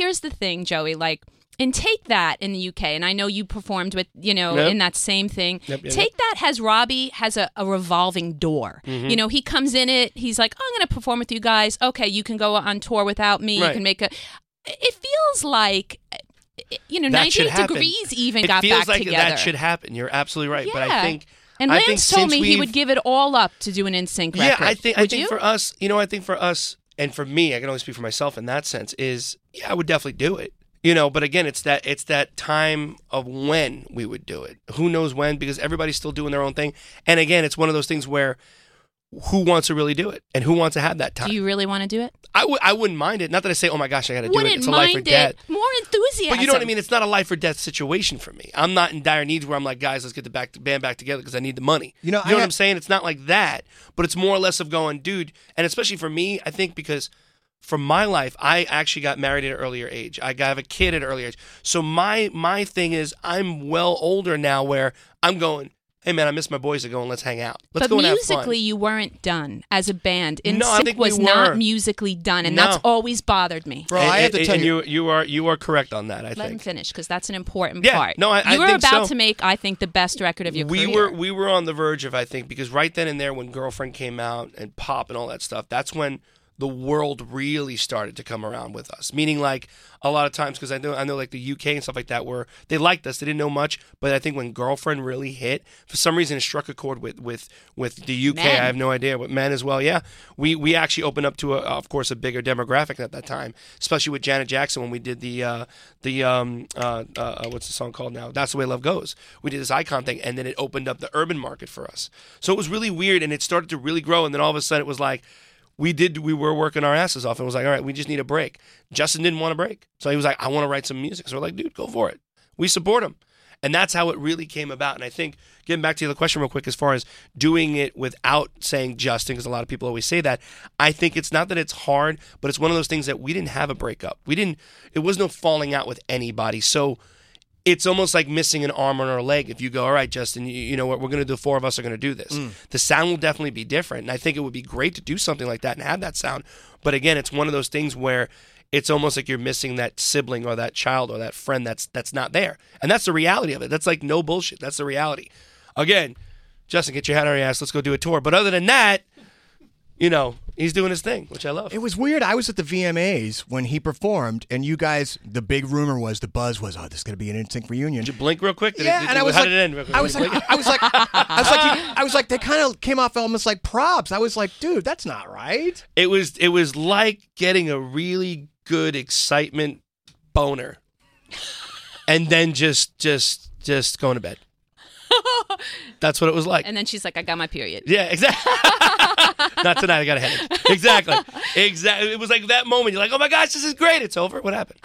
here's the thing, Joey, like, and take that in the UK, and I know you performed with, you know, in that same thing. Take that has Robbie has a revolving door. You know, he comes in it, he's like, oh, I'm going to perform with you guys. Okay, you can go on tour without me. You can make a... It feels like, you know, 98 Degrees even got back together. It feels like that should happen. You're absolutely right. Yeah. But I think... And Lance told me he would give it all up to do an NSYNC record. Yeah, I think for us, you know, I think for us, and for me, I can only speak for myself in that sense, is, yeah, I would definitely do it. You know, but again, it's that time of when we would do it. Who knows when, because everybody's still doing their own thing. And again, it's one of those things where who wants to really do it and who wants to have that time? Do you really want to do it? I wouldn't mind it. Not that I say, oh my gosh, I got to do it. It's a life or death. More enthusiasm. But you know what I mean? It's not a life or death situation for me. I'm not in dire needs where I'm like, guys, let's get the band back together because I need the money. You know what I'm saying? It's not like that, but it's more or less of going, dude. And especially for me, I think because... From my life, I actually got married at an earlier age. I have a kid at an earlier age. So my thing is I'm well older now where I'm going, hey, man, I miss my boys. They're going, let's hang out. Let's go and have fun. But musically, you weren't done as a band. NSYNC was not musically done, and that's always bothered me. Bro, I have to tell you. You are correct on that, I think. Let him finish, because that's an important part. No, I think so. You were about to make, I think, the best record of your career. We were on the verge of, I think, because right then and there when Girlfriend came out and Pop and all that stuff, that's when... the world really started to come around with us. Meaning, like, a lot of times, because I know like the UK and stuff like that were, they liked us, they didn't know much, but I think when Girlfriend really hit, for some reason it struck a chord with the UK, men. I have no idea, with men as well, yeah. We actually opened up to, of course, a bigger demographic at that time, especially with Janet Jackson when we did the what's the song called now? That's the Way Love Goes. We did this icon thing, and then it opened up the urban market for us. So it was really weird, and it started to really grow, and then all of a sudden it was like, we were working our asses off and was like, all right, we just need a break. Justin didn't want a break. So he was like, I want to write some music. So we're like, dude, go for it. We support him. And that's how it really came about. And I think, getting back to the question real quick, as far as doing it without saying Justin, because a lot of people always say that, I think it's not that it's hard, but it's one of those things that we didn't have a breakup. It was no falling out with anybody. So it's almost like missing an arm or a leg. If you go, all right, Justin, you know what, we're going to do, 4 of us are going to do this. The sound will definitely be different. And I think it would be great to do something like that and have that sound. But again, it's one of those things where it's almost like you're missing that sibling or that child or that friend that's not there. And that's the reality of it. That's like no bullshit. That's the reality. Again, Justin, get your head out of your ass. Let's go do a tour. But other than that, you know, he's doing his thing, which I love. It was weird. I was at the VMAs when he performed, and you guys, the big rumor was, the buzz was, oh, this is going to be an NSYNC reunion. Did you blink real quick? I was like, they kind of came off almost like props. I was like, dude, that's not right. It was like getting a really good excitement boner, and then just going to bed. That's what it was like. And then she's like, I got my period. Yeah, exactly. Not tonight, I got a headache. Exactly. It was like that moment. You're like, oh my gosh, this is great. It's over. What happened?